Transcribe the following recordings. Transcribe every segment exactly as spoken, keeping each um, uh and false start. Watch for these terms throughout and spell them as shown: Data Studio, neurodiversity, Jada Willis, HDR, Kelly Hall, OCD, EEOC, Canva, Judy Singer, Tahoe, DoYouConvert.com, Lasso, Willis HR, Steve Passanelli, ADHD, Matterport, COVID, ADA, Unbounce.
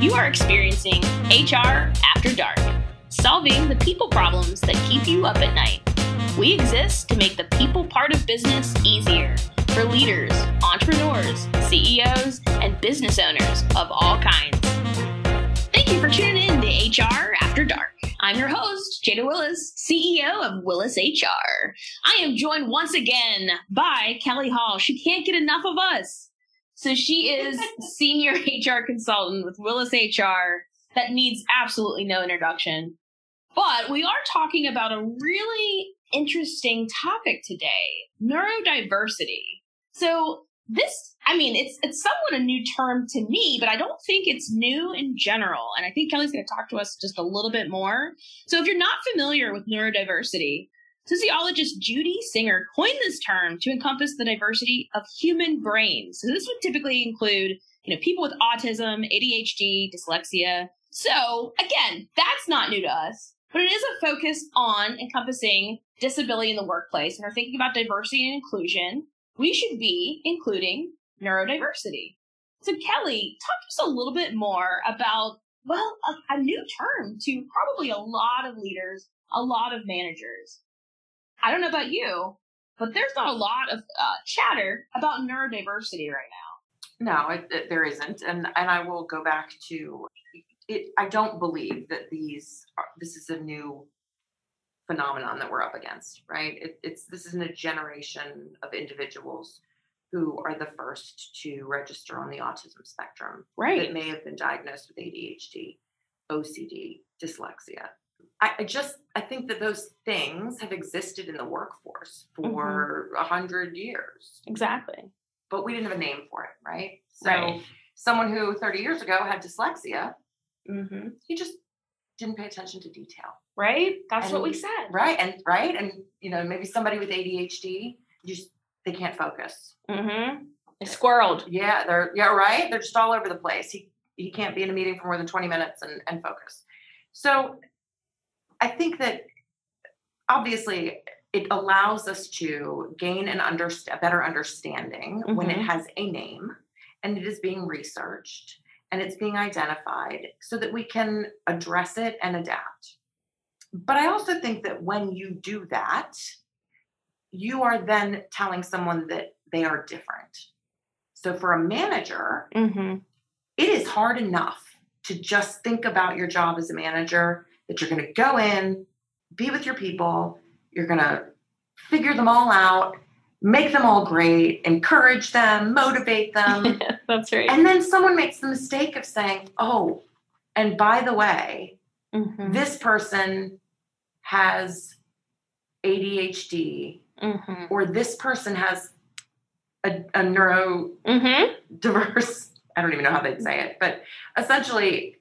You are experiencing H R After Dark, solving the people problems that keep you up at night. We exist to make the people part of business easier for leaders, entrepreneurs, C E Os, and business owners of all kinds. Thank you for tuning in to H R After Dark. I'm your host, Jada Willis, C E O of Willis H R. I am joined once again by Kelly Hall. She can't get enough of us. So she is senior H R consultant with Willis H R. That needs absolutely no introduction. But we are talking about a really interesting topic today, neurodiversity. So this, I mean, it's it's somewhat a new term to me, but I don't think it's new in general. And I think Kelly's going to talk to us just a little bit more. So if you're not familiar with neurodiversity, sociologist Judy Singer coined this term to encompass the diversity of human brains. So this would typically include, you know, people with autism, A D H D, dyslexia. So again, that's not new to us, but it is a focus on encompassing disability in the workplace. And are thinking about diversity and inclusion, we should be including neurodiversity. So Kelly, talk to us a little bit more about, well, a, a new term to probably a lot of leaders, a lot of managers. I don't know about you, but there's not a lot of uh, chatter about neurodiversity right now. No, it, it, there isn't. And and I will go back to it. I don't believe that these are, this is a new phenomenon that we're up against, right? It, it's this isn't a generation of individuals who are the first to register on the autism spectrum, right? That may have been diagnosed with A D H D, O C D, dyslexia. I, I just I think that those things have existed in the workforce for a mm-hmm. hundred years, exactly. But we didn't have a name for it, right? So right. Someone who thirty years ago had dyslexia, mm-hmm. he just didn't pay attention to detail. Right. That's and, what we said. Right. And right. And, you know, maybe somebody with A D H D, you just, they can't focus. Mm-hmm. They squirreled. Yeah. They're, yeah. Right. They're just all over the place. He, he can't be in a meeting for more than twenty minutes and, and focus. So I think that obviously it allows us to gain an under, a better understanding mm-hmm. when it has a name and it is being researched. And it's being identified so that we can address it and adapt. But I also think that when you do that, you are then telling someone that they are different. So for a manager, mm-hmm. it is hard enough to just think about your job as a manager, that you're going to go in, be with your people, you're going to figure them all out, make them all great, encourage them, motivate them. Yeah, that's right. And then someone makes the mistake of saying, oh, and by the way, mm-hmm. this person has A D H D mm-hmm. or this person has a, a neurodiverse, mm-hmm. I don't even know how they'd say it, but essentially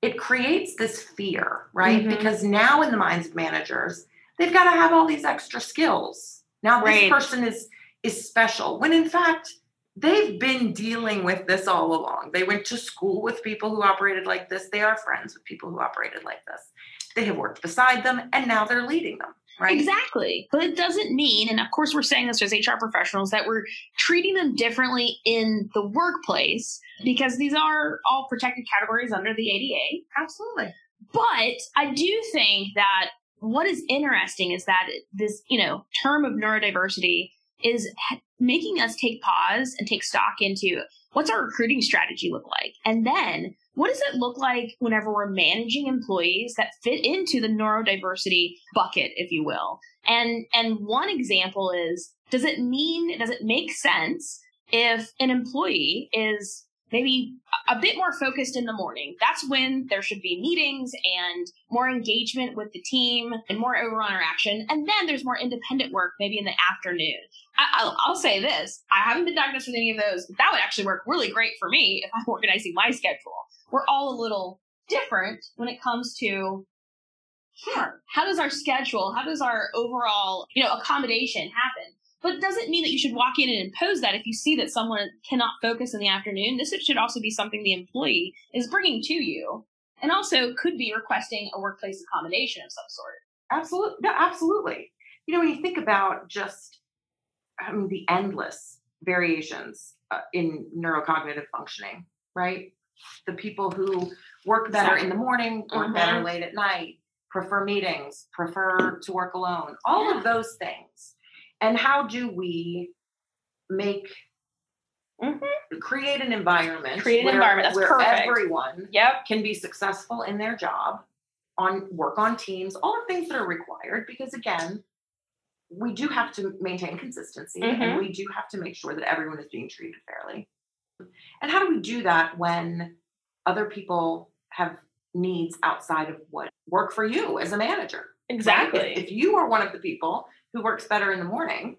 it creates this fear, right? Mm-hmm. Because now in the minds of managers, they've got to have all these extra skills. Now this right. person is, is special, when in fact, they've been dealing with this all along. They went to school with people who operated like this. They are friends with people who operated like this. They have worked beside them and now they're leading them, right? Exactly. But it doesn't mean, and of course we're saying this as H R professionals, that we're treating them differently in the workplace because these are all protected categories under the A D A. Absolutely. But I do think that what is interesting is that this, you know, term of neurodiversity is making us take pause and take stock into what's our recruiting strategy look like? And then what does it look like whenever we're managing employees that fit into the neurodiversity bucket, if you will? And, and one example is, does it mean, does it make sense if an employee is maybe a bit more focused in the morning? That's when there should be meetings and more engagement with the team and more overall interaction. And then there's more independent work, maybe in the afternoon. I, I'll, I'll say this. I haven't been diagnosed with any of those, but that would actually work really great for me if I'm organizing my schedule. We're all a little different when it comes to hmm, how does our schedule, how does our overall, you know, accommodation happen? But it doesn't mean that you should walk in and impose that if you see that someone cannot focus in the afternoon. This should also be something the employee is bringing to you and also could be requesting a workplace accommodation of some sort. Absolutely. No, absolutely. You know, when you think about just I mean, the endless variations uh, in neurocognitive functioning, right? The people who work better in the morning, work mm-hmm. better late at night, prefer meetings, prefer to work alone, all yeah. of those things. And how do we make, mm-hmm. create an environment, create an where, environment that's where perfect. Everyone yep. can be successful in their job, on work on teams, all the things that are required, because again, we do have to maintain consistency mm-hmm. and we do have to make sure that everyone is being treated fairly. And how do we do that when other people have needs outside of what work for you as a manager? Exactly. Right? If, if you are one of the people who works better in the morning,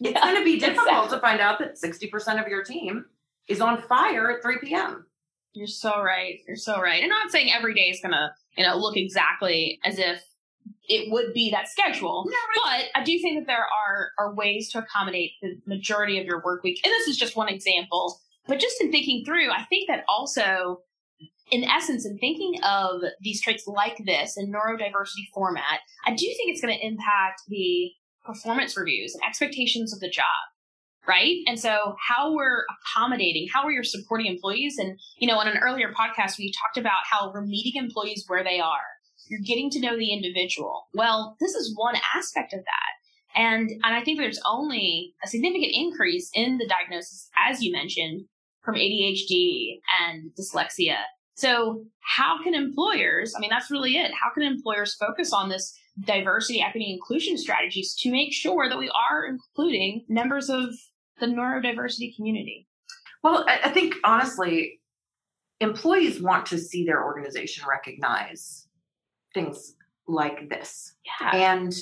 yeah, it's going to be difficult exactly. to find out that sixty percent of your team is on fire at three p.m. You're so right. You're so right. And I'm not saying every day is going to, you know, look exactly as if it would be that schedule. Yeah, right. But I do think that there are, are ways to accommodate the majority of your work week. And this is just one example. But just in thinking through, I think that also, in essence, in thinking of these traits like this in neurodiversity format, I do think it's going to impact the performance reviews and expectations of the job, right? And so how we're accommodating, how we're supporting employees. And, you know, on an earlier podcast, we talked about how we're meeting employees where they are. You're getting to know the individual. Well, this is one aspect of that. And and I think there's only a significant increase in the diagnosis, as you mentioned, from A D H D and dyslexia. So how can employers, I mean, that's really it. How can employers focus on this diversity, equity, inclusion strategies to make sure that we are including members of the neurodiversity community? Well, I, I think, honestly, employees want to see their organization recognize things like this. Yeah. And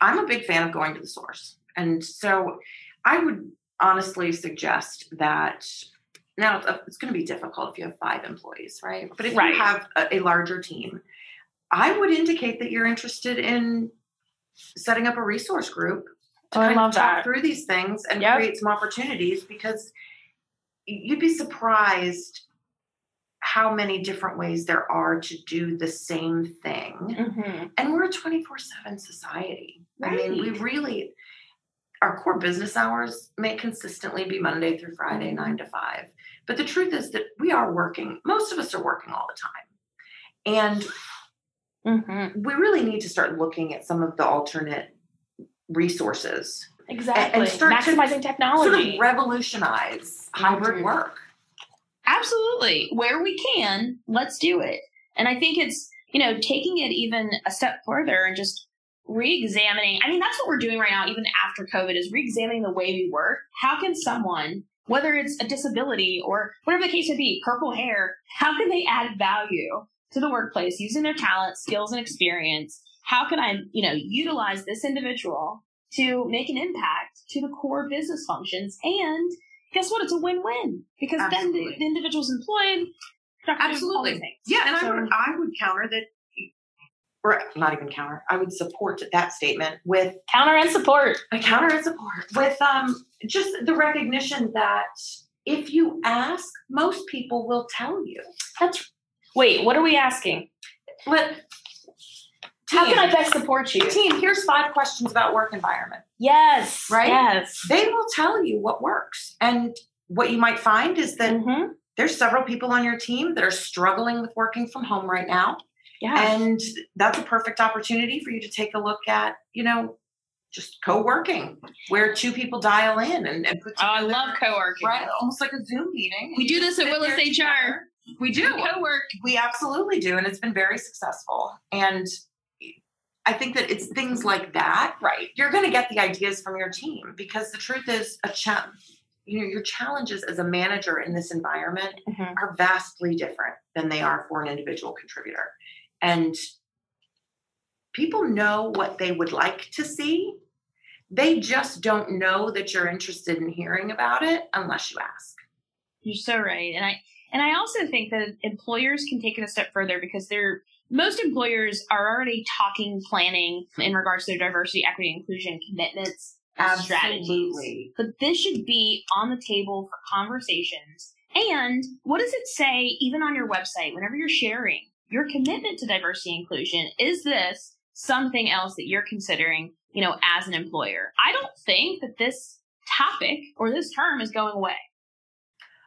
I'm a big fan of going to the source. And so I would honestly suggest that now it's going to be difficult if you have five employees, right? But if right. you have a, a larger team, I would indicate that you're interested in setting up a resource group to oh, kind of talk that. through these things and yep. create some opportunities, because you'd be surprised how many different ways there are to do the same thing. Mm-hmm. And we're a twenty-four seven society. Right. I mean, we really, our core business hours may consistently be Monday through Friday, nine to five. But the truth is that we are working, most of us are working all the time. And mm-hmm. we really need to start looking at some of the alternate resources. Exactly. And start maximizing technology. Sort of revolutionize hybrid mm-hmm. work. Absolutely. Where we can, let's do it. And I think it's, you know, taking it even a step further and just re-examining. I mean, that's what we're doing right now, even after COVID, is re-examining the way we work. How can someone, whether it's a disability or whatever the case may be, purple hair, how can they add value to the workplace using their talent, skills, and experience? How can I, you know, utilize this individual to make an impact to the core business functions? And guess what? It's a win-win, because Absolutely. then the, the individual's employed. Absolutely. Yeah. And so, I, would, I would counter that, or not even counter, I would support that statement with counter and support, a counter and support with um just the recognition that if you ask, most people will tell you. That's wait, what are we asking? Let, How can I best support you? Team, here's five questions about work environment. Yes. Right? Yes. They will tell you what works. And what you might find is that mm-hmm. there's several people on your team that are struggling with working from home right now. Yeah. And that's a perfect opportunity for you to take a look at, you know, just co-working, where two people dial in. and, and put Oh, I love co-working. Right? Almost like a Zoom meeting. We do this at Willis H R. We do. We co-work. We absolutely do. And it's been very successful. And I think that it's things like that, right? You're going to get the ideas from your team, because the truth is, a cha- you know, your challenges as a manager in this environment mm-hmm. are vastly different than they are for an individual contributor. And people know what they would like to see. They just don't know that you're interested in hearing about it unless you ask. You're so right. And I, and I also think that employers can take it a step further, because they're, most employers are already talking, planning in regards to their diversity, equity, inclusion commitments and strategies. But this should be on the table for conversations. And what does it say, even on your website, whenever you're sharing your commitment to diversity and inclusion? Is this something else that you're considering, you know, as an employer? I don't think that this topic or this term is going away.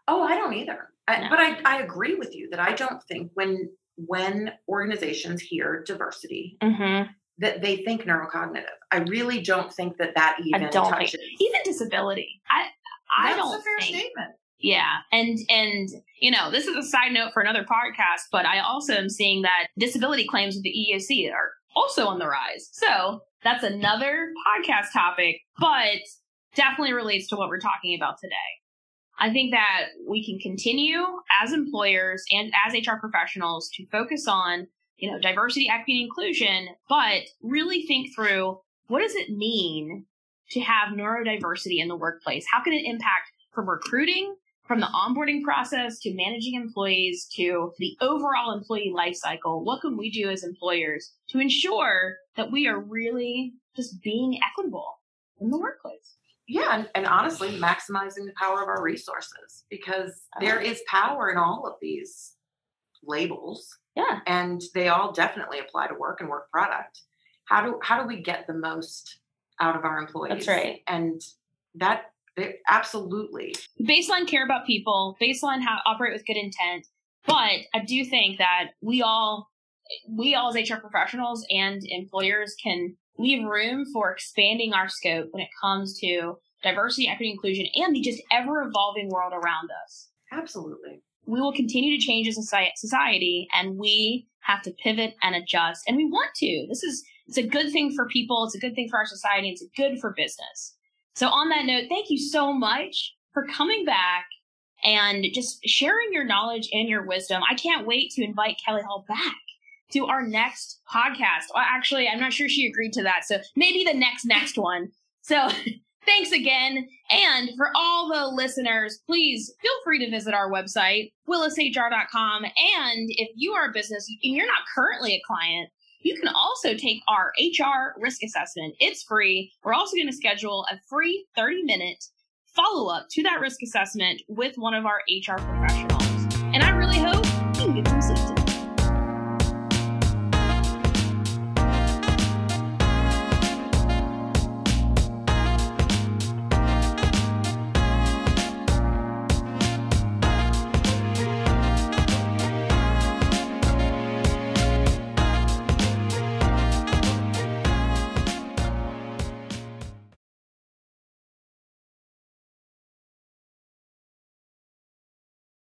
Oh, I don't either. I, no. But I, I agree with you that I don't think when when organizations hear diversity, mm-hmm. that they think neurocognitive. I really don't think that that even touches. Think, even disability. I I That's don't a fair think, statement. Yeah. And, and, you know, this is a side note for another podcast, but I also am seeing that disability claims with the E E O C are also on the rise. So that's another podcast topic, but definitely relates to what we're talking about today. I think that we can continue as employers and as H R professionals to focus on, you know, diversity, equity, and inclusion, but really think through what does it mean to have neurodiversity in the workplace? How can it impact from recruiting, from the onboarding process to managing employees to the overall employee life cycle? What can we do as employers to ensure that we are really just being equitable in the workplace? Yeah. And, and honestly, maximizing the power of our resources, because there is power in all of these labels. Yeah. And they all definitely apply to work and work product. How do, how do we get the most out of our employees? That's right. And that, they, absolutely. Baseline care about people, baseline how operate with good intent. But I do think that we all, we all as H R professionals and employers can leave room for expanding our scope when it comes to diversity, equity, inclusion, and the just ever-evolving world around us. Absolutely. We will continue to change as a society, and we have to pivot and adjust. And we want to. This is, it's a good thing for people. It's a good thing for our society. It's good for business. So on that note, thank you so much for coming back and just sharing your knowledge and your wisdom. I can't wait to invite Kelly Hall back to our next podcast. Well, actually, I'm not sure she agreed to that. So maybe the next, next one. So thanks again. And for all the listeners, please feel free to visit our website, willis h r dot com. And if you are a business and you're not currently a client, you can also take our H R risk assessment. It's free. We're also going to schedule a free thirty-minute follow-up to that risk assessment with one of our H R professionals.